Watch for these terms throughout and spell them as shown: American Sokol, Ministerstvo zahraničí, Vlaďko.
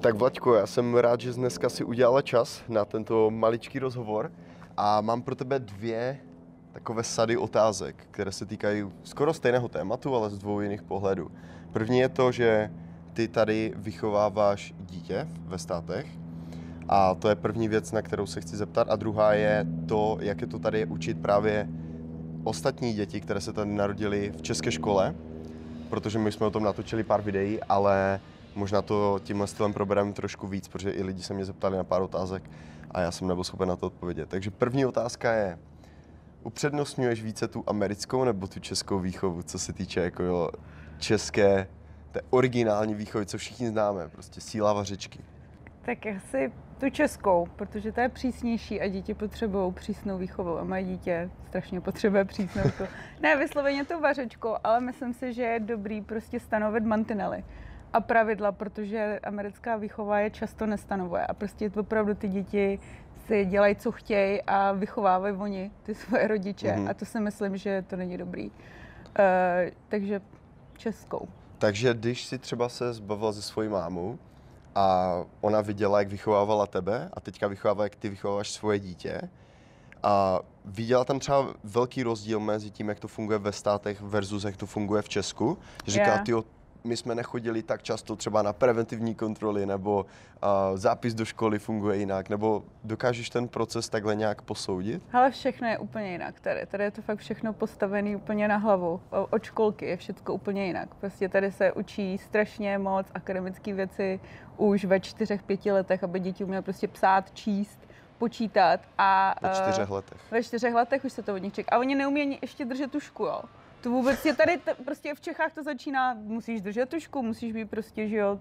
Tak Vlaďko, já jsem rád, že dneska si udělala čas na tento maličký rozhovor a mám pro tebe dvě takové sady otázek, které se týkají skoro stejného tématu, ale z dvou jiných pohledů. První je to, že ty tady vychováváš dítě ve státech a to je první věc, na kterou se chci zeptat, a druhá je to, jak je to tady učit právě ostatní děti, které se tady narodily v české škole, protože my jsme o tom natočili pár videí, ale možná to tímhle stylem probereme trošku víc, protože i lidi se mě zeptali na pár otázek a já jsem nebyl schopen na to odpovědět. Takže první otázka je, upřednostňuješ více tu americkou nebo tu českou výchovu, co se týče jako jo, české, té originální výchovy, co všichni známe, prostě síla vařečky? Tak asi tu českou, protože ta je přísnější a děti potřebují přísnou výchovu a moje dítě strašně potřebuje přísnou. Ne vysloveně tu vařečku, ale myslím si, že je dobrý prostě stanovit mantinely a pravidla, protože americká výchova je často nestanovuje a prostě opravdu ty děti si dělají, co chtějí a vychovávají oni ty svoje rodiče a to si myslím, že to není dobrý. Takže českou. Takže když si třeba se zbavila se svojí mámou a ona viděla, jak vychovávala tebe a teďka vychovává, jak ty vychováváš svoje dítě a viděla tam třeba velký rozdíl mezi tím, jak to funguje ve státech versus jak to funguje v Česku, říká ty my jsme nechodili tak často třeba na preventivní kontroly, nebo zápis do školy funguje jinak, nebo dokážeš ten proces takhle nějak posoudit? Ale všechno je úplně jinak tady. Tady je to fakt všechno postavené úplně na hlavu. Od školky je všechno úplně jinak. Prostě tady se učí strašně moc akademické věci už ve 4-5 letech, aby děti uměly prostě psát, číst, počítat. A ve 4 letech. Ve 4 letech už se to od nich čeká. A oni neumějí ještě držet tužku, jo. To vůbec je tady, prostě v Čechách to začíná, musíš držet tužku, musíš být prostě, že jo,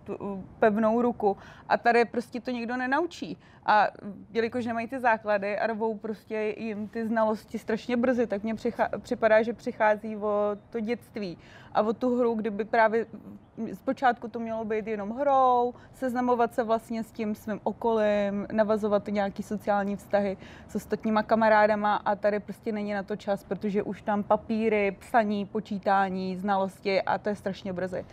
pevnou ruku a tady prostě to nikdo nenaučí. A jelikož nemají ty základy a rovou prostě jim ty znalosti strašně brzy, tak mně připadá, že přichází o to dětství a o tu hru, kdyby právě zpočátku to mělo být jenom hrou, seznamovat se vlastně s tím svým okolím, navazovat nějaký sociální vztahy s ostatníma kamarádama a tady prostě není na to čas, protože už tam papíry, psaní, počítání, znalosti a to je strašně brzy.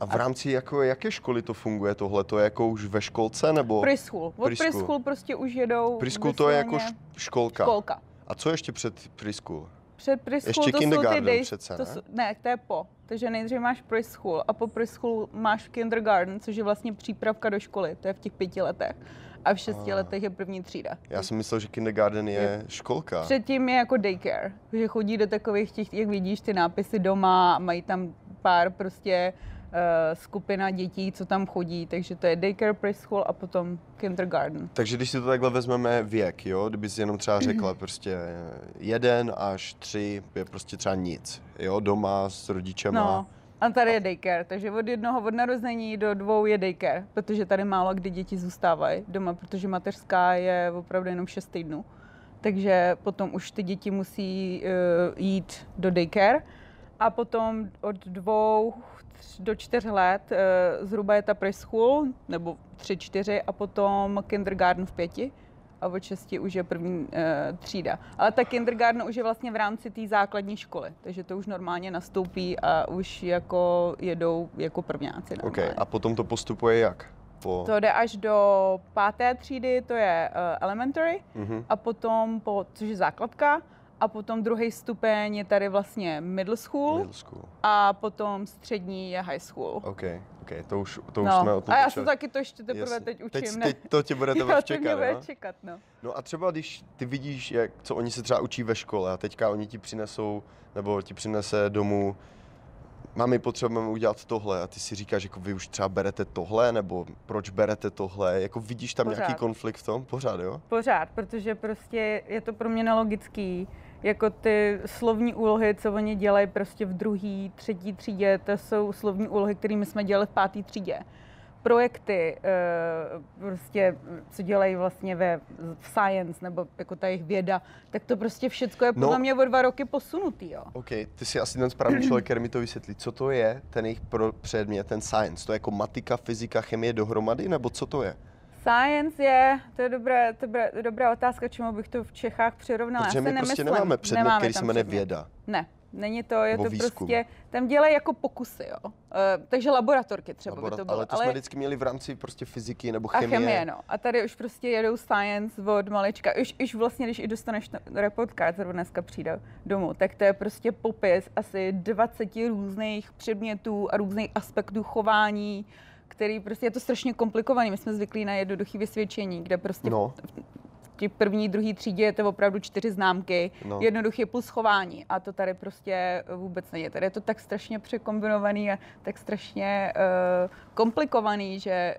A v rámci jako, jaké školy to funguje tohle? To je jako už ve školce nebo? Preschool. Od preschool prostě už jedou. Preschool to je jako školka. A co ještě před preschool? Před preschool ještě to kindergarten jsou ty přece, to jsou, ne, to je po. Takže nejdřív máš preschool a po preschool máš kindergarten, což je vlastně přípravka do školy. To je v těch 5 letech. A v 6 letech je první třída. Já jsem myslel, že kindergarten je školka. Předtím je jako daycare, že chodí do takových těch, jak vidíš, ty nápisy doma, mají tam pár prostě skupina dětí, co tam chodí, takže to je daycare, preschool a potom kindergarten. Takže když si to takhle vezmeme věk, jo, kdyby si jenom třeba řekla prostě 1 až 3 je prostě třeba nic, jo, doma s rodičema. No. A tady je daycare, takže od narození do 2 je daycare, protože tady málo kdy děti zůstávají doma, protože mateřská je opravdu jenom 6 týdnů. Takže potom už ty děti musí jít do daycare a potom od 2 do 4 let zhruba je ta preschool, nebo 3-4 a potom kindergarten v 5. A od 6 už je první třída. Ale ta kindergarten už je vlastně v rámci té základní školy, takže to už normálně nastoupí a už jako jedou jako prvňáci. Okay. A potom to postupuje jak? To jde až do 5. třídy, to je elementary, a potom, což je základka, a potom druhý stupeň je tady vlastně middle school. A potom střední je high school. Okay, to už no. Jsme o tom. A já se taky to ještě teprve teď učím. Teď to tě bude čekat, no. No a třeba když ty vidíš, co oni se třeba učí ve škole a teďka oni ti přinesou, nebo ti přinese domů, mami, potřebujeme udělat tohle a ty si říkáš, jako vy už třeba berete tohle, nebo proč berete tohle, jako vidíš tam nějaký konflikt v tom? Pořád, jo? Pořád, protože prostě je to pro mě nelogický. Jako ty slovní úlohy, co oni dělají prostě v 2., 3. třídě, to jsou slovní úlohy, kterými jsme dělali v 5. třídě. Projekty, prostě, co dělají vlastně v science, nebo jako ta jejich věda, tak to prostě všecko je podle mě o 2 roky posunutý, jo. OK, ty jsi asi ten správný člověk, který mi to vysvětlí. Co to je ten jejich předmět, ten science? To je jako matika, fyzika, chemie dohromady, nebo co to je? Science je, to je dobrá otázka, čemu bych to v Čechách přirovnala. Protože my prostě nemáme předmět, který se jmenuje věda. Ne, Není to, je to prostě, tam dělají jako pokusy, jo. Takže laboratorky třeba by to bylo. Ale to jsme vždycky měli v rámci prostě fyziky nebo chemie. A chemie, no. A tady už prostě jedou science od malička. Už vlastně, když i dostaneš report card, zrovna dneska přijde domů, tak to je prostě popis asi 20 různých předmětů a různých aspektů chování, který prostě je to strašně komplikovaný. My jsme zvyklí na jednoduché vysvědčení, kde prostě... No. V první, druhé třídě je to opravdu 4 známky, no. Jednoduché plus chování. A to tady prostě vůbec není. Tady je to tak strašně překombinovaný a tak strašně komplikovaný, že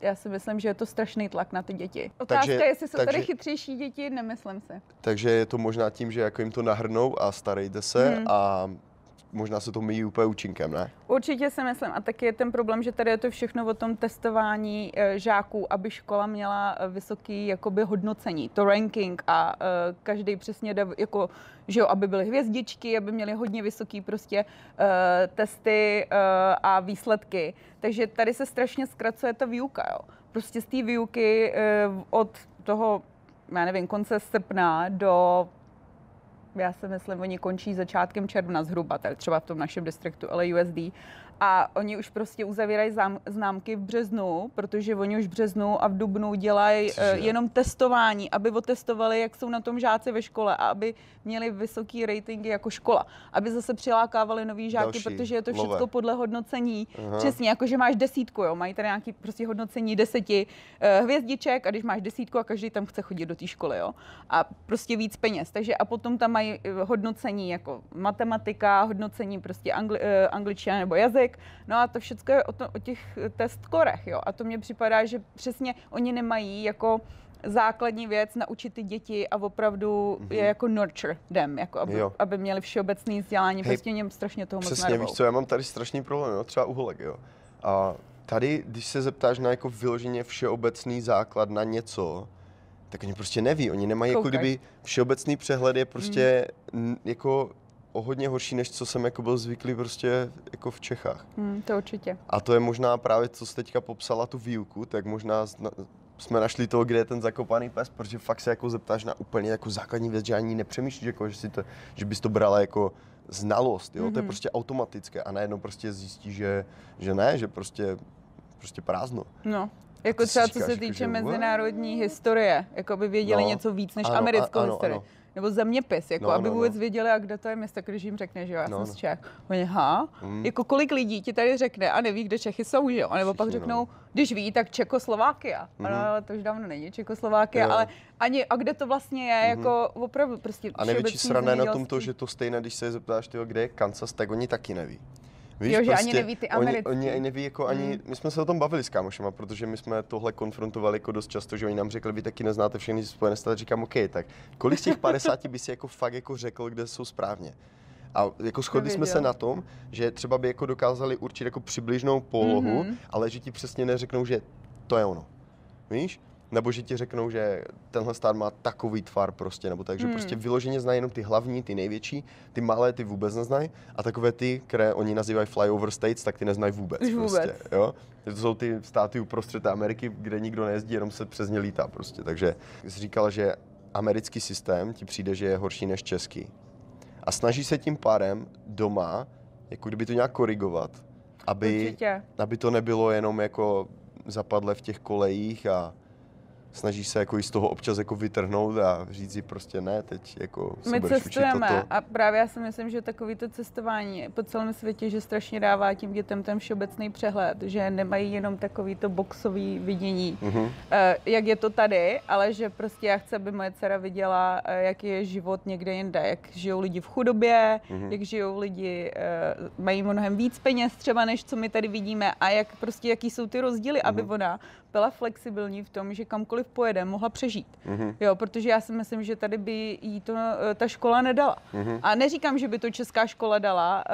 já si myslím, že je to strašný tlak na ty děti. Otázka, jestli jsou tady chytřejší děti, nemyslím si. Takže je to možná tím, že jako jim to nahrnou a starejte se a... Možná se to míjí úplně účinkem, ne? Určitě si myslím. A taky je ten problém, že tady je to všechno o tom testování žáků, aby škola měla vysoký jakoby hodnocení, to ranking a každý přesně, jako, že jo, aby byly hvězdičky, aby měli hodně vysoký prostě testy a výsledky. Takže tady se strašně zkracuje ta výuka, jo. Prostě z té výuky od toho, já nevím, konce srpna do... Já si myslím, oni končí začátkem června zhruba, tady třeba v tom našem distriktu LAUSD. A oni už prostě uzavírají známky v březnu, protože oni už v březnu a v dubnu dělají jenom testování, aby otestovali, jak jsou na tom žáci ve škole a aby měli vysoký ratingy jako škola. Aby zase přilákávali nový žáky, protože je to všechno podle hodnocení. Aha. Přesně, jako že máš 10, jo, mají tady nějaké prostě hodnocení 10 hvězdiček a když máš 10 a každý tam chce chodit do té školy, jo. A prostě víc peněz. Takže a potom tam mají hodnocení jako matematika, hodnocení prostě angličtina nebo jazyk. No a to všechno je o těch testkorech, jo. A to mně připadá, že přesně oni nemají jako základní věc naučit ty děti a opravdu je jako nurture them, jako aby měli všeobecné vzdělání. Prostě něm strašně toho moc nervou. Přesně, víš co, já mám tady strašný problém, jo, třeba u holek, jo. A tady, když se zeptáš na jako vyloženě všeobecný základ na něco, tak oni prostě neví, oni nemají jako kdyby všeobecný přehled je prostě jako... o hodně horší, než co jsem jako byl zvyklý prostě jako v Čechách. To určitě. A to je možná právě, co jsi teďka popsala tu výuku, tak možná jsme našli toho, kde je ten zakopaný pes, protože fakt se jako zeptáš na úplně jako základní věc, že ani nepřemýšlíš, jako, že bys to brala jako znalost, jo? To je prostě automatické a najednou prostě zjistíš, že ne, že prostě prázdno. No. Jako třeba říkáš, co se týče jako, mezinárodní historie, jako by věděli něco víc než americkou historii. Ano. Nebo zeměpis, jako aby vůbec věděli, a kde to je město, když jim řekne, že jo, já jsem z Čech. Oni, jako kolik lidí ti tady řekne a neví, kde Čechy jsou, že jo? A nebo pak řeknou, když ví, tak Čekoslovákia. Ano, to už dávno není Čekoslovákia, ale ani, a kde to vlastně je, jako opravdu prostě. A největší srané na tom to, že to stejné, když se zeptáš, tyjo, kde je Kansas, tak oni taky neví. Víš, jo, že prostě, ani neví ty americké. Oni neví jako ani, my jsme se o tom bavili s kámošema, protože my jsme tohle konfrontovali jako dost často, že oni nám řekli, vy taky neznáte všechny Spojené státy, říkám, OK, tak kolik z těch 50 by si jako fakt jako řekl, kde jsou správně. A jako shodli jsme se na tom, že třeba by jako dokázali určit jako přibližnou polohu, ale že ti přesně neřeknou, že to je ono, víš? Nebo že ti řeknou, že tenhle stát má takový tvar prostě, nebo takže prostě vyloženě znají jenom ty hlavní, ty největší, ty malé ty vůbec neznají a takové ty, které oni nazývají flyover states, tak ty neznají vůbec. Prostě, jo? To jsou ty státy uprostřed Ameriky, kde nikdo nejezdí, jenom se přes ně lítá prostě, takže jsi říkala, že americký systém ti přijde, že je horší než český a snaží se tím pádem doma, jako kdyby to nějak korigovat, aby to nebylo jenom jako zapadlé v těch kolejích a snažíš se jako z toho občas jako vytrhnout a říct si prostě ne, teď jako my cestujeme a právě já si myslím, že takovýto cestování po celém světě, že strašně dává tím dětem ten všeobecný přehled, že nemají jenom takovýto boxový vidění, jak je to tady, ale že prostě já chci, aby moje dcera viděla, jaký je život někde jinde, jak žijou lidi v chudobě, jak žijou lidi, mají mnohem víc peněz třeba, než co my tady vidíme a jak prostě, jaký jsou ty rozdíly, aby ona byla flexibilní v tom, že kamkoliv pojede, mohla přežít. Jo, protože já si myslím, že tady by jí to ta škola nedala. A neříkám, že by to česká škola dala,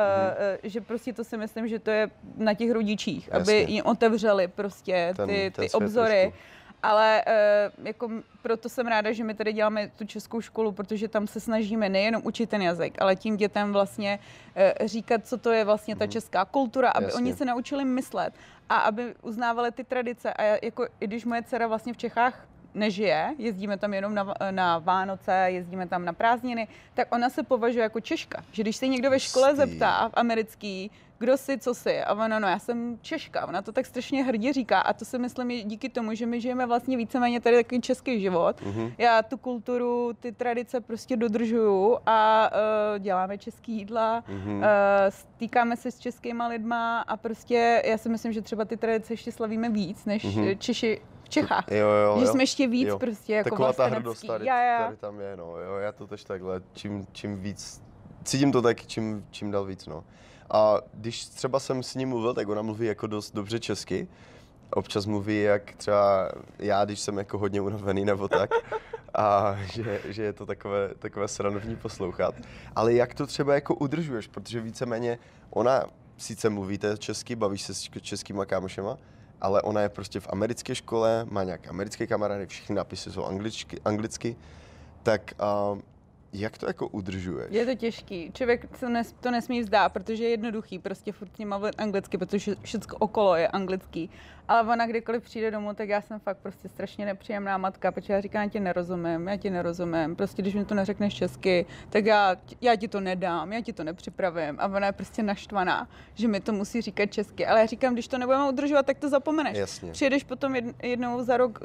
že prostě to si myslím, že to je na těch rodičích, jasně, aby jim otevřeli prostě ty obzory. Trošku. Ale jako proto jsem ráda, že my tady děláme tu českou školu, protože tam se snažíme nejenom učit ten jazyk, ale tím dětem vlastně říkat, co to je vlastně ta česká kultura, aby oni se naučili myslet a aby uznávali ty tradice. A já, jako, i když moje dcera vlastně v Čechách nežije, jezdíme tam jenom na Vánoce, jezdíme tam na prázdniny, tak ona se považuje jako Češka. Že když se někdo ve škole zeptá v americký, kdo jsi, co jsi, a ona, no já jsem Češka, ona to tak strašně hrdě říká a to si myslím je díky tomu, že my žijeme vlastně víceméně tady takový český život. Já tu kulturu, ty tradice prostě dodržuju a děláme český jídla, stýkáme se s českýma lidma a prostě já si myslím, že třeba ty tradice ještě slavíme víc než Češi v Čechách. Že jsme ještě víc prostě jako taková ta hrdost tady tam je, no jo, já to tež takhle, čím víc, cítím to tak, čím dál víc, no. A když třeba jsem s ním mluvil, tak ona mluví jako dost dobře česky. Občas mluví jak třeba já, když jsem jako hodně unavený nebo tak. A že je to takové sranovní poslouchat. Ale jak to třeba jako udržuješ, protože víceméně ona sice mluvíte česky, bavíš se s českýma kámošema, ale ona je prostě v americké škole, má nějaké americké kamarády, všichni nápisy jsou anglicky. Tak jak to jako udržuješ? Je to těžký. Člověk to nesmí vzdát, protože je jednoduchý, prostě furt s ním mluvit anglicky, protože všechno okolo je anglický. Ale ona kdykoliv přijde domů, tak já jsem fakt prostě strašně nepříjemná matka, protože já říkám, já ti nerozumím, prostě když mi to neřekneš česky, tak já ti to nedám, já ti to nepřipravím a ona je prostě naštvaná, že mi to musí říkat česky, ale já říkám, když to nebudeme udržovat, tak to zapomeneš. Jasně. Přijedeš potom jednou za rok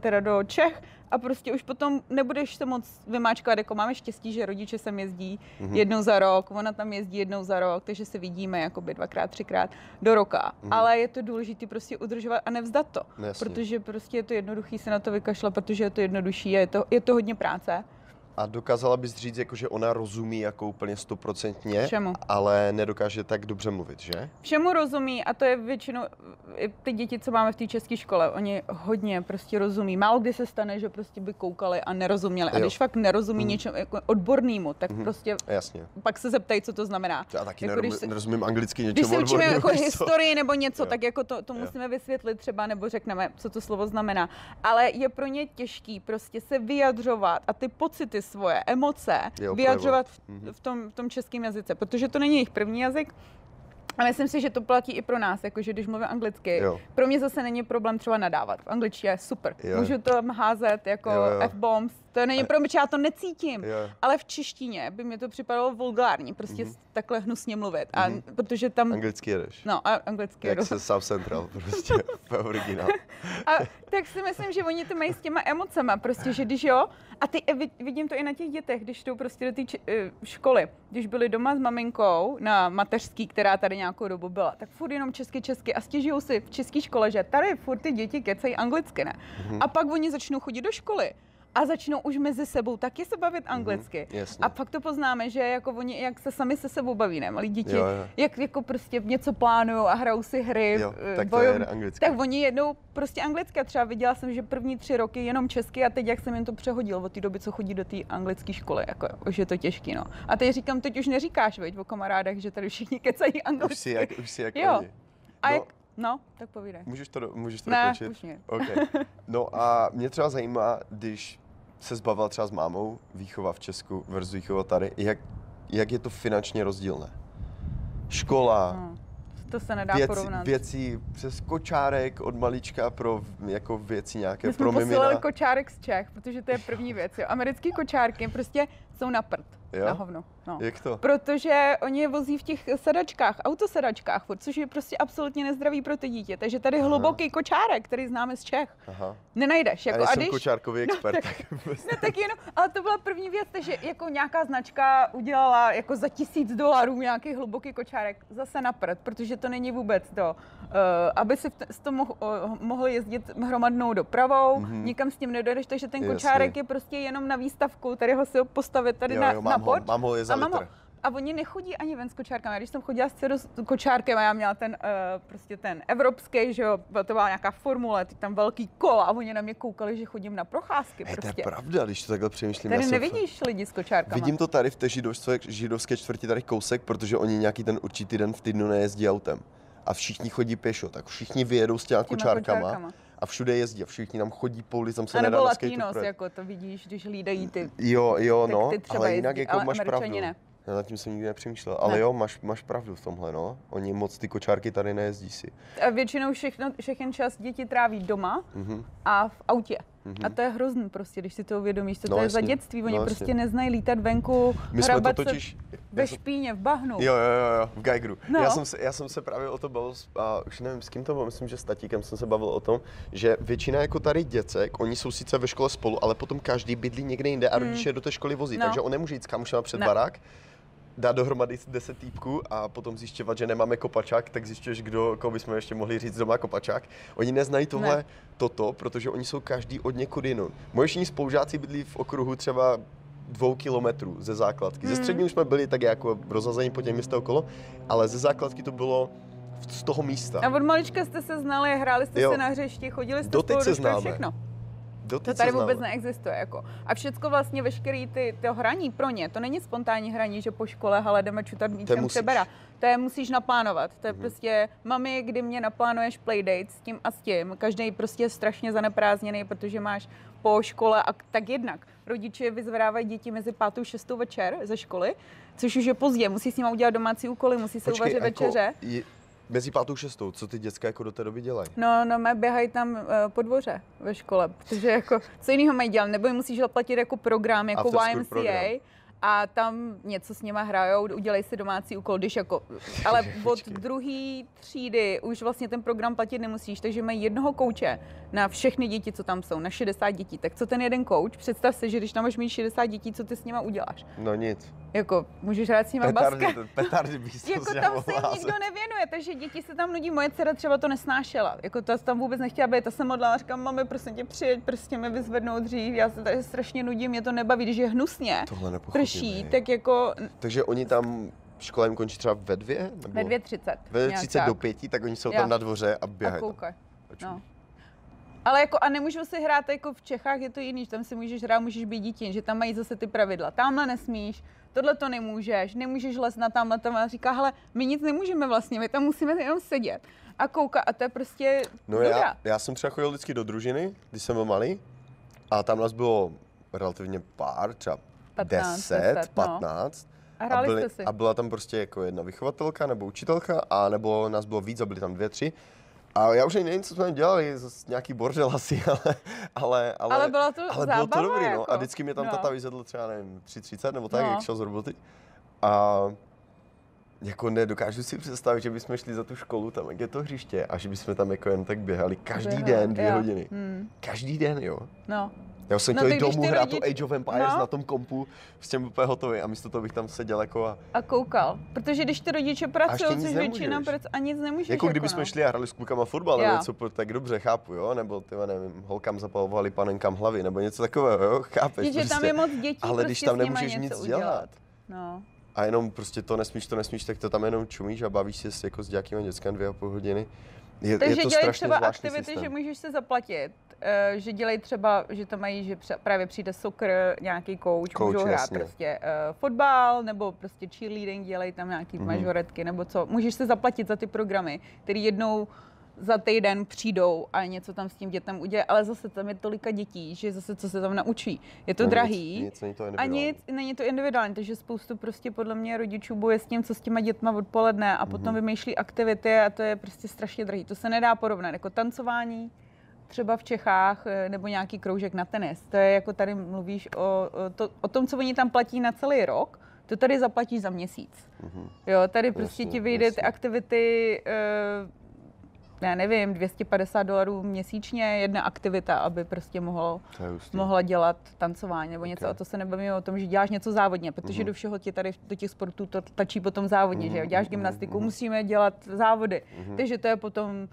teda do Čech a prostě už potom nebudeš se moc vymáčkovat, jako máme štěstí, že rodiče sem jezdí jednou za rok, ona tam jezdí jednou za rok, takže se vidíme jakoby dvakrát, třikrát do roka, ale je to důležité prostě udržovat a nevzdat to, protože prostě je to jednoduchý se na to vykašlat, protože je to jednodušší a je to hodně práce. A dokázala bys říct, jako, že ona rozumí jako úplně 100%, ale nedokáže tak dobře mluvit, že? Všemu rozumí a to je většinou ty děti, co máme v té české škole, oni hodně prostě rozumí. Málo kdy se stane, že prostě by koukali a nerozuměli. A když fakt nerozumí něčemu jako odbornému, tak prostě pak se zeptají, co to znamená. Já taky jako, nerozumím anglicky něčemu odbornému. Když se učíme jako historii nebo něco, tak jako to musíme vysvětlit třeba, nebo řekneme, co to slovo znamená. Ale je pro ně těžký prostě se vyjadřovat a ty pocity svoje emoce vyjadřovat v tom českém jazyce, protože to není jejich první jazyk. A myslím si, že to platí i pro nás, jakože když mluvím anglicky, pro mě zase není problém třeba nadávat. V angličtině je super. Můžu tam házet jako F-bombs. To není problém, protože já to necítím. Ale v češtině by mi to připadalo vulgární, prostě takhle hnusně mluvit. A protože tam anglicky jedeš. No, a anglicky jedu. Jak se South Central, prostě originál. A tak si myslím, že oni to mají s těma emocema, prostě, že když a ty vidím to i na těch dětech, když jdou prostě do té školy, když byli doma s maminkou na mateřský, která tady nějakou dobu byla, tak furt jenom česky a stěžují si v české škole, že tady furt ty děti kecají anglicky, ne? A pak oni začnou chodit do školy a začnou už mezi sebou taky se bavit anglicky. A pak to poznáme, že jako oni, jak se sami se sebou baví, ne? Malí děti, jak jako prostě něco plánují a hrajou si hry, tak oni jednou prostě anglicky. A třeba viděla jsem, že první 3 roky jenom česky a teď jak jsem jim to přehodil od té doby, co chodí do té anglické školy, jako už je to těžký, no. A teď už neříkáš, veď, o kamarádech, že tady všichni kecají anglicky. Už si jak oni. No, tak povídej. Můžeš to dokončit? Ne, už ne. Okay. No a mě třeba zajímá, když se zbavila třeba s mámou výchova v Česku versus výchova tady, jak je to finančně rozdílné? Škola, to se nedá porovnat. Věci přes kočárek od malička pro jako věci nějaké. My jsme posílali kočárek z Čech, protože to je první věc. Jo. Americký kočárky prostě jsou na prd, na hovno. No. Jak to? Protože oni je vozí v těch sedačkách, autosedačkách, což je prostě absolutně nezdravý pro ty dítě. Takže tady hluboký kočárek, který známe z Čech, nenajdeš. Jako, já jsem kočárkový expert. Tak jenom, ale to byla první věc, takže jako nějaká značka udělala jako za $1000 nějaký hluboký kočárek, zase na prd, protože to není vůbec to. Aby si mohl jezdit hromadnou dopravou, nikam s tím nedojdeš, takže ten kočárek je prostě jenom na výstavku, tady ho si postavit tady na bod. A oni nechodí ani ven s kočárkama. Já když jsem chodila s dcerou s kočárkem a já měla ten evropský, že jo, to byla nějaká formule, tam velký kola a oni na mě koukali, že chodím na procházky. To je pravda, když to takhle přemýšlím. Tady nevidíš lidi s kočárkama. Vidím to tady v té židovské čtvrti tady kousek, protože oni nějaký ten určitý den v týdnu nejezdí autem a všichni chodí pěšo, tak všichni vyjedou s těma kočárkama. A všude jezdí a všichni tam chodí po ulici, tam se nedá naskejtovat. Nebo Latinos, jako to vidíš, když hlídají ty. Jo, no, ale jinak jako máš pravdu. Já nad tím jsem nikdy nepřemýšlel, ale ne. Jo, máš pravdu v tomhle, no. Oni moc ty kočárky tady nejezdí si. A většinou všechen čas děti tráví doma a v autě. A to je hrozný prostě, když si to uvědomíš, co to je za dětství. Oni prostě neznají lítat venku, hrabat se ve špíně, v bahnu. Jo, v Geigeru. No. Já jsem se právě o to bavil, a už nevím, s kým to bylo, myslím, že s tatíkem jsem se bavil o tom, že většina jako tady děcek, oni jsou sice ve škole spolu, ale potom každý bydlí někde jinde a rodiče do té školy vozí, takže on nemůže jít s kámošem před barák. Dá dohromady 10 týpků a potom zjišťovat, že nemáme kopačák, tak zjišťuješ, koho bychom ještě mohli říct doma kopačák. Oni neznají tohle, toto, protože oni jsou každý od někud jinut. Moji všichni spolužáci bydlí v okruhu třeba 2 kilometrů ze základky. Ze střední už jsme byli tak jako rozhazení po těch městech okolo, ale ze základky to bylo z toho místa. A od malička jste se znali, hráli jste se na hřišti, chodili jste spolu, všechno. To tady vůbec neexistuje. Jako. A všecko vlastně, veškerý to hraní pro ně, to není spontánní hraní, že po škole, hele, jdeme čutat míčem přebera. To je musíš naplánovat. To je prostě, mami, kdy mě naplánuješ playdate s tím a s tím. Každý prostě je strašně zaneprázdněný, protože máš po škole a tak jednak. Rodiče vyzvedávají děti mezi 5. a 6. večer ze školy, což už je pozdě. Musí s nima udělat domácí úkoly, musí se uvařit večeře. Mezi 5. a 6. co ty děcka jako do té doby dělají? No, běhají tam po dvoře ve škole, protože jako, co jiného mají dělat, nebo jim musíš platit jako program, jako YMCA program. A tam něco s nima hrajou, udělej si domácí úkol, když jako, ale od 2. třídy už vlastně ten program platit nemusíš, takže mají jednoho kouče na všechny děti, co tam jsou, na 60 dětí, tak co ten jeden kouč, představ si, že když tam máš mít 60 dětí, co ty s nima uděláš? No nic. Jako, můžeš hrát s nima basket. Petardy bych jako tam se nikdo nevěnuje, takže děti se tam nudí. Moje dcera třeba to nesnášela. Jako ta tam vůbec nechtěla být, ta se modlala, říkám, mami, prosím tě, přijeď, prostě mi vyzvednou dřív. Já se tady strašně nudím, mě to nebaví, když je hnusně. Prší, tak jako... Takže oni tam škola jim končí třeba ve 2? Nebo... Ve 2:30. Ve 2:30 do 5, tak oni jsou tam na dvoře a běhají. Ale jako a nemůžu si hrát jako v Čechách, je to jiný, že tam si můžeš hrát, můžeš být dítě, že tam mají zase ty pravidla. Tamhle nesmíš, tohle to nemůžeš lézt na tamhle tam a říká, hele, my nic nemůžeme vlastně, my tam musíme jenom sedět a koukat a to je prostě no já jsem třeba chodil vždycky do družiny, když jsem byl malý a tam nás bylo relativně pár, třeba 10, 15. A byla tam prostě jako jedna vychovatelka nebo učitelka a nebo nás bylo víc a byly tam 2, 3. A já už nevím, co jsme dělali, nějaký bordel asi, ale bylo to zábava, bylo to dobrý, jako. No. A vždycky mě tam tata vyzvedl třeba, nevím, 3:30 nebo tak, jak šel z roboty. A jako nedokážu si představit, že bychom šli za tu školu tam, jak je to hřiště, a že bychom tam jako jen tak běhali každý den 2 hodiny. Každý den, jo. No. Já jsem chtěl jít domů hrát tu Age of Empires na tom kompu, s tím úplně hotový a místo toho bych tam seděl jako a koukal, protože když ty rodiče pracují, což většina pracuje a nic nemůžeš. Jako kdybychom šli a hrali s klukama fotbal nebo něco, tak dobře, chápu, jo, nebo tyhle, nevím, holkám zapalovali panenkám hlavy, nebo něco takového, jo, chápeš. Když prostě, tam je moc dětí, ale když tam nemůžeš nic dělat. No. A jenom prostě to nesmíš, tak to tam jenom čumíš a bavíš se jako s nějakým dětskem 2,5 hodiny. Takže dělají třeba aktivity, že můžeš se zaplatit, že dělají třeba, že to mají, že právě přijde soccer, nějaký coach, můžou hrát prostě fotbal, nebo prostě cheerleading, dělají tam nějaký mažoretky, nebo co. Můžeš se zaplatit za ty programy, které jednou za týden přijdou a něco tam s tím dětem udělají, ale zase tam je tolika dětí, že zase co se tam naučí. Je to drahý a nic, není to individuální, takže spoustu prostě podle mě rodičů boje s tím, co s těma dětma odpoledne a potom vymýšlí aktivity a to je prostě strašně drahý. To se nedá porovnat, jako tancování třeba v Čechách nebo nějaký kroužek na tenis. To je jako tady mluvíš o tom, co oni tam platí na celý rok, to tady zaplatíš za měsíc. Jo, tady prostě ti vyjde ty aktivity, já nevím, $250 měsíčně, jedna aktivita, aby prostě mohla dělat tancování nebo něco. A to se nebavíme o tom, že děláš něco závodně, protože do všeho ti tady do těch sportů to tačí potom závodně, že jo? Děláš gymnastiku, musíme dělat závody, takže to je potom...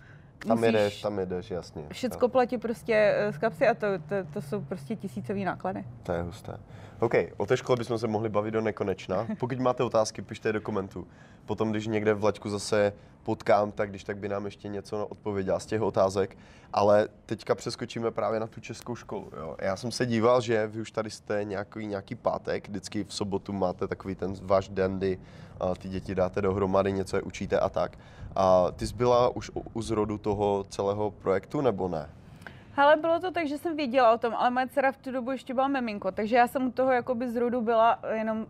Tam jedeš, jasně. Všecko platí prostě z kapsy a to jsou prostě tisícový náklady. To je husté. OK, o té škole bychom se mohli bavit do nekonečna. Pokud máte otázky, pište je do komentů. Potom, když někde Vlaďku zase potkám, tak když tak by nám ještě něco odpověděla z těch otázek. Ale teďka přeskočíme právě na tu českou školu. Jo. Já jsem se díval, že vy už tady jste nějaký pátek, vždycky v sobotu máte takový ten váš den, kdy ty děti dáte dohromady, něco je učíte a tak. A ty jsi byla už u zrodu toho celého projektu, nebo ne? Hele, bylo to tak, že jsem věděla o tom, ale moje dcera v tu dobu ještě byla miminko, takže já jsem u toho jakoby z rodu byla jenom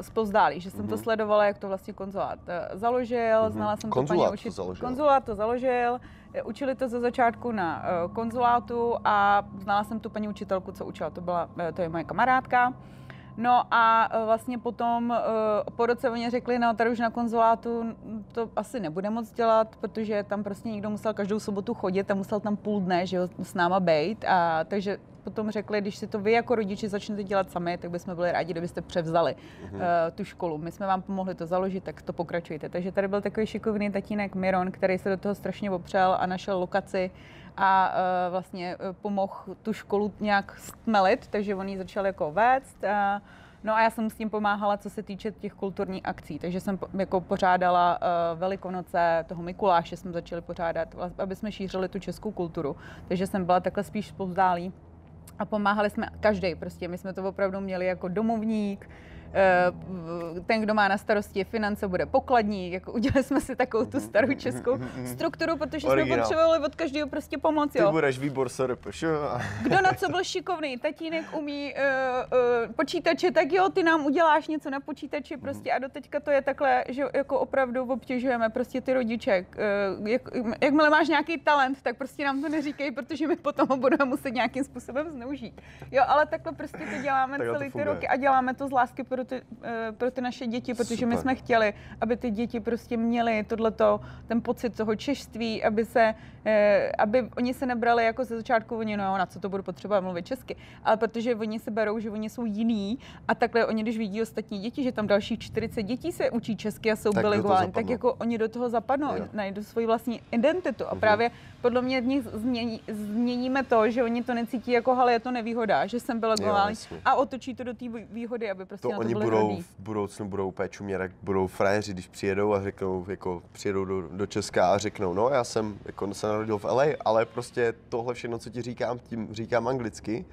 zpozdálí, že jsem to sledovala, jak to vlastně konzulát založil, znala jsem konzulát to paní učit. Konzulát to založil, učili to ze začátku na konzulátu a znala jsem tu paní učitelku, co učila, to je moje kamarádka. No a vlastně potom po roce oni řekli, no tady už na konzulátu to asi nebude moc dělat, protože tam prostě někdo musel každou sobotu chodit a musel tam půl dne, že jo, s náma bejt. A takže potom řekli, když si to vy jako rodiči začnete dělat sami, tak bychom byli rádi, kdybyste převzali tu školu. My jsme vám pomohli to založit, tak to pokračujte. Takže tady byl takový šikovný tatínek Miron, který se do toho strašně opřel a našel lokaci a vlastně pomohl tu školu nějak stmelit, takže on ji začal jako vést. No a já jsem s tím pomáhala, co se týče těch kulturních akcí, takže jsem jako pořádala Velikonoce, toho Mikuláše jsme začali pořádat, aby jsme šířili tu českou kulturu, takže jsem byla takhle spíš povzdálí. A pomáhali jsme každý prostě, my jsme to opravdu měli jako domovník, ten, kdo má na starosti finance, bude pokladník, jako udělali jsme si takovou tu starou českou strukturu, protože jsme potřebovali od každého prostě pomoc, ty jo. Ty budeš výbor SRPŠ. Kdo na co byl šikovný, tatínek umí počítače, tak jo, ty nám uděláš něco na počítači prostě a doteďka to je takhle, že jako opravdu obtěžujeme prostě ty rodiče. Jakmile máš nějaký talent, tak prostě nám to neříkej, protože my potom ho budeme muset nějakým způsobem zneužít. Jo, ale takhle prostě to děláme celý ty roky a děláme to z lásky pro ty naše děti, protože my jsme chtěli, aby ty děti prostě měly tohleto, ten pocit toho češství, aby oni se nebrali jako ze začátku, oni, no na co to budu potřebovat mluvit česky, ale protože oni se berou, že oni jsou jiný a takhle oni, když vidí ostatní děti, že tam dalších 40 dětí se učí česky a jsou bilinguální, tak jako oni do toho zapadnou, najdou svoji vlastní identitu a právě podle mě v nich změníme to, že oni to necítí jako, ale je to nevýhoda, že jsem bilinguální a otočí to do té výhody, aby prostě oni budou v budoucnu budou péču mě, budou frajeři, když přijedou a řeknou, jako přijedou do Česka a řeknou, no já jsem jako se narodil v LA, ale prostě tohle všechno, co ti říkám, tím říkám anglicky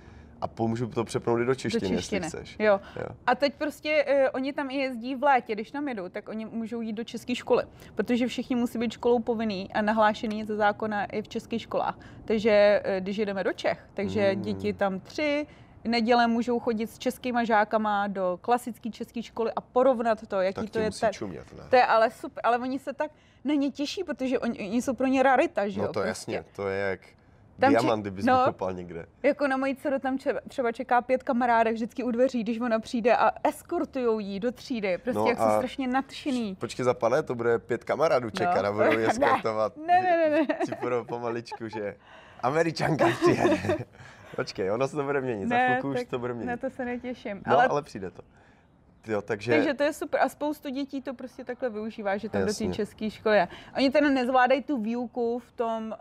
a pomůžu to přepnout i do češtiny, jestli chceš. Jo. Jo. A teď prostě oni tam i jezdí v létě, když tam jedou, tak oni můžou jít do české školy, protože všichni musí být školou povinný a nahlášený ze zákona i v českých školách. Takže když jedeme do Čech, takže děti tam neděle můžou chodit s českýma žákama do klasické české školy a porovnat to, jaký to je. Čumět, to je ale super, ale oni se tak na ně těší, protože oni jsou pro ně rarita, že jo? No to jasně, to je jak diamant, kdyby jsi vykopal někde. Jako na mojí dceru tam třeba čeká 5 kamarádek vždycky u dveří, když ona přijde a eskortujou ji do třídy, prostě no jak jsou strašně nadšený. Počkej, zapadne, to bude 5 kamarádů čekat a budou je eskortovat. Ne. Ti budou pomaličku, že Američanka přijede. Počkej, ono se to bude měnit, za chvilku už to bude měnit. Ne, to se netěším. No, ale přijde to. Jo, takže to je super a spoustu dětí to prostě takhle využívá, že tam do té české školy je. Oni teda nezvládají tu výuku v tom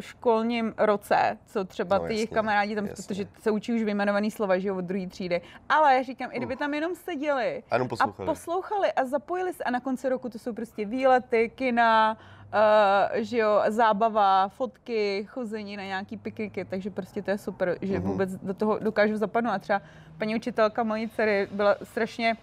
školním roce, co třeba ty jejich kamarádi tam, protože se učí už vyjmenovaný slova, že jo, od druhé třídy. Ale já říkám, i kdyby tam jenom seděli a poslouchali a zapojili se a na konci roku to jsou prostě výlety, kina, že jo, zábava, fotky, chození na nějaký pikniky, takže prostě to je super, že vůbec do toho dokážu zapadnout. A třeba paní učitelka mojí dcery byla strašně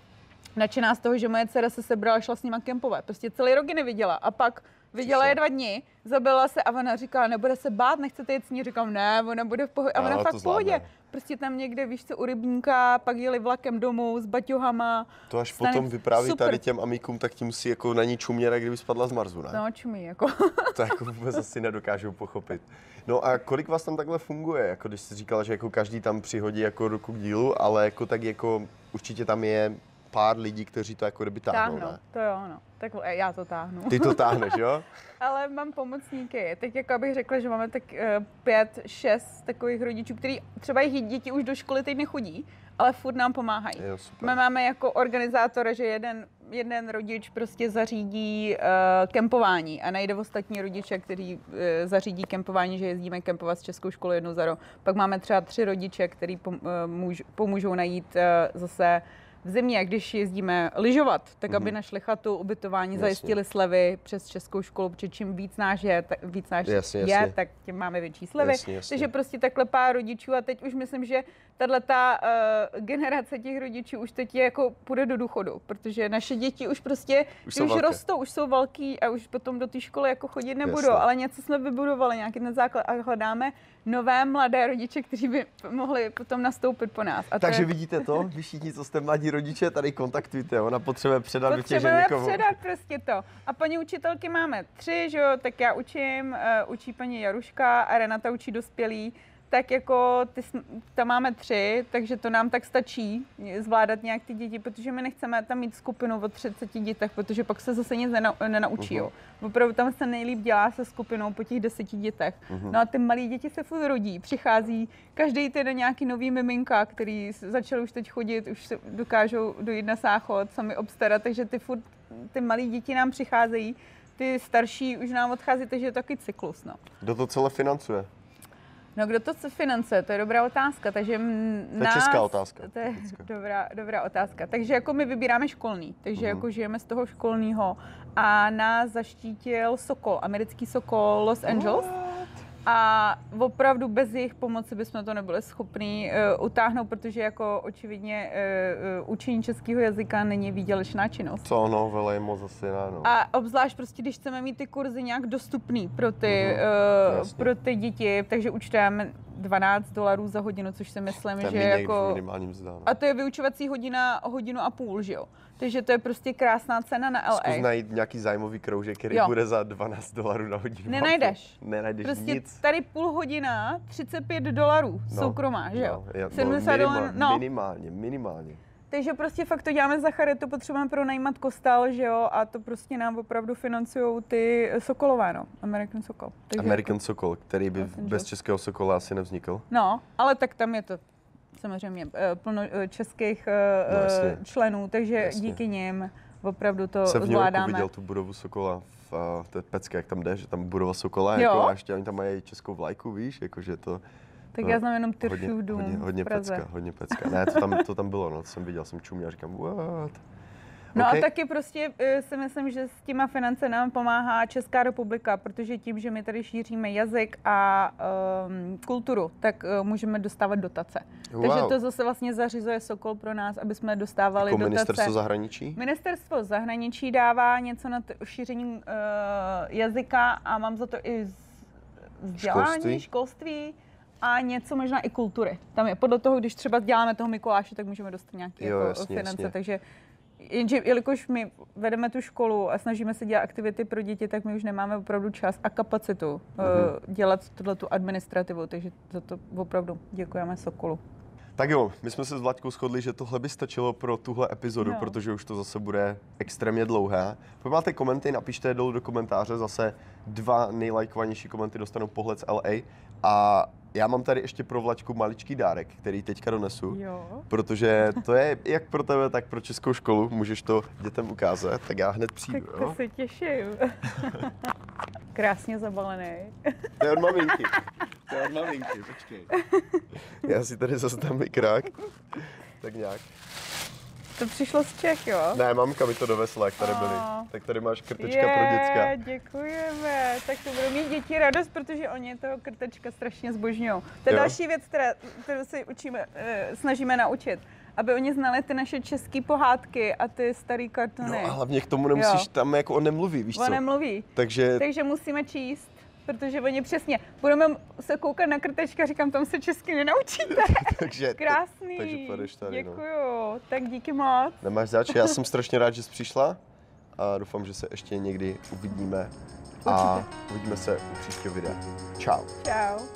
nadšená z toho, že moje dcera se sebrala a šla s nima kempovat. Prostě celý roky neviděla a pak viděla je 2 dny, zabila se a ona říkala, nebude se bát, nechcete jít s ní? Říkám, ne, ona bude v pohodě. A ona fakt v pohodě. Prostě tam někde, víš co, u rybníka, pak jeli vlakem domů s baťohama. To až potom vypráví super. Tady těm amíkům, tak ti musí jako na ní čuměra, kdyby spadla z Marsu, ne? No, čumí, jako. To jako vůbec asi nedokážou pochopit. No a kolik vás tam takhle funguje? Jako když jsi říkala, že jako každý tam přihodí jako ruku k dílu, ale jako tak jako určitě tam je pár lidí, kteří to jako kdyby táhnou, ne? To jo, no. Tak já to táhnu. Ty to táhneš, jo? Ale mám pomocníky. Teď jako abych řekla, že máme tak 5, 6 takových rodičů, kteří třeba jejich děti už do školy teď nechodí, ale furt nám pomáhají. Jo, my máme jako organizátora, že jeden rodič prostě zařídí kempování a najde ostatní rodiče, kteří zařídí kempování, že jezdíme kempovat s českou školou jednou za rok. Pak máme třeba 3 rodiče, kteří pomůžou najít zase v zimě, když jezdíme lyžovat, tak aby našli chatu, ubytování, jasně, zajistili slevy přes českou školu, protože čím víc náš je, tak tím máme větší slevy. Jasně. Takže prostě takhle pár rodičů a teď už myslím, že tahleta generace těch rodičů už teď je jako půjde do důchodu, protože naše děti už prostě už rostou, už jsou velký a už potom do té školy jako chodit nebudou, ale něco jsme vybudovali, nějaký ten základ a hledáme nové mladé rodiče, kteří by mohli potom nastoupit po nás. A takže vidíte to, vy všichni, co jste mladí rodiče, tady kontaktujte, ona potřebuje předat někomu. Předat prostě to. A paní učitelky máme tři, že jo, tak já učím, učí paní Jaruška a Renata učí dospělí. Tak jako tam máme tři, takže to nám tak stačí zvládat nějak ty děti, protože my nechceme tam mít skupinu o 30 dětech, protože pak se zase nic nenaučí. Opravdu tam se nejlíp dělá se skupinou po těch 10 dětech. No a ty malí děti se furt rodí, přichází každý týden nějaký nový miminka, který začal už teď chodit, už dokážou dojít na záchod, sami obstarat, takže ty malí děti nám přicházejí, ty starší už nám odchází, takže je to takový cyklus. No. Kdo to celé financuje? No, kdo to co financuje? To je dobrá otázka. Takže to je česká otázka. To je dobrá otázka. Takže jako my vybíráme školní, takže jako žijeme z toho školního a nás zaštítil Sokol, americký Sokol Los Angeles. A opravdu bez jejich pomoci bychom to nebyli schopni utáhnout, protože jako očividně učení českého jazyka není výdělečná činnost. Co ono, velej moc asi ne, no. A obzvlášť prostě, když chceme mít ty kurzy nějak dostupný pro ty děti, takže účtujeme $12 za hodinu, což si myslím, že jako... A to je vyučovací hodina, hodinu a půl, že jo? Takže to je prostě krásná cena na LA. Zkus najít nějaký zájmový kroužek, který bude za $12 na hodinu. Nenajdeš. Nenajdeš prostě nic. Tady půl hodina, $35 soukromá, že jo? Minimálně. Takže prostě fakt to děláme za charitu, potřebujeme pronajímat kostel, že jo, a to prostě nám opravdu financujou ty Sokolové, no, American Sokol. Takže American Sokol, který by bez českého Sokola asi nevznikl. No, ale tak tam je to samozřejmě plno českých členů, takže díky nim opravdu to zvládáme. Jsem viděl tu budovu Sokola v té pecké, jak tam jde, že tam budova Sokola, jako, a ještě oni tam mají českou vlajku, víš, jakože to... Tak já znám jenom Tyršův dům v Praze. Hodně pecka. Ne, to tam bylo, no, to jsem viděl, jsem čuměl a říkám, what? No okay. A taky prostě si myslím, že s těma finance nám pomáhá Česká republika, protože tím, že my tady šíříme jazyk a kulturu, tak můžeme dostávat dotace. Wow. Takže to zase vlastně zařizuje Sokol pro nás, aby jsme dostávali dotace. Ministerstvo zahraničí? Ministerstvo zahraničí dává něco na šíření jazyka a mám za to i vzdělání, školství. A něco možná i kultury. Tam je podle toho, když třeba děláme toho Mikuláše, tak můžeme dostat nějaké finance. Takže, jenže, jelikož my vedeme tu školu a snažíme se dělat aktivity pro děti, tak my už nemáme opravdu čas a kapacitu dělat tu administrativu. Takže za to opravdu děkujeme Sokolu. Tak jo, my jsme se s Vlaďkou shodli, že tohle by stačilo pro tuhle epizodu, protože už to zase bude extrémně dlouhé. Pokud máte komenty, napište je dolů do komentáře, zase 2 nejlajkovanější komenty dostanou pohled z LA. A já mám tady ještě pro Vlaďku maličký dárek, který teďka donesu, protože to je jak pro tebe, tak pro českou školu. Můžeš to dětem ukázat, tak já hned přijdu. Tak to se těším. Krásně zabalený. To je od maminky. Počkej. Já si tady zase dám mikrák. Tak nějak. To přišlo z Čech, jo? Ne, mamka mi to dovesla, jak tady byly. Tak tady máš krtečka pro děcka. Děkujeme. Tak to budou mít děti radost, protože oni toho krtečka strašně zbožňují. To je další věc, kterou se snažíme naučit. Aby oni znali ty naše české pohádky a ty staré kartony. No a hlavně k tomu nemusíš, tam jako on nemluví, víš co? On nemluví. Takže musíme číst. Protože oni přesně, budeme se koukat na krtečka, říkám, tam se česky nenaučíte. Takže, krásný, takže tady, děkuju, tak díky moc. Nemáš zač, já jsem strašně rád, že jsi přišla a doufám, že se ještě někdy uvidíme. Určitě. A uvidíme se u příštího videa. Čau. Čau.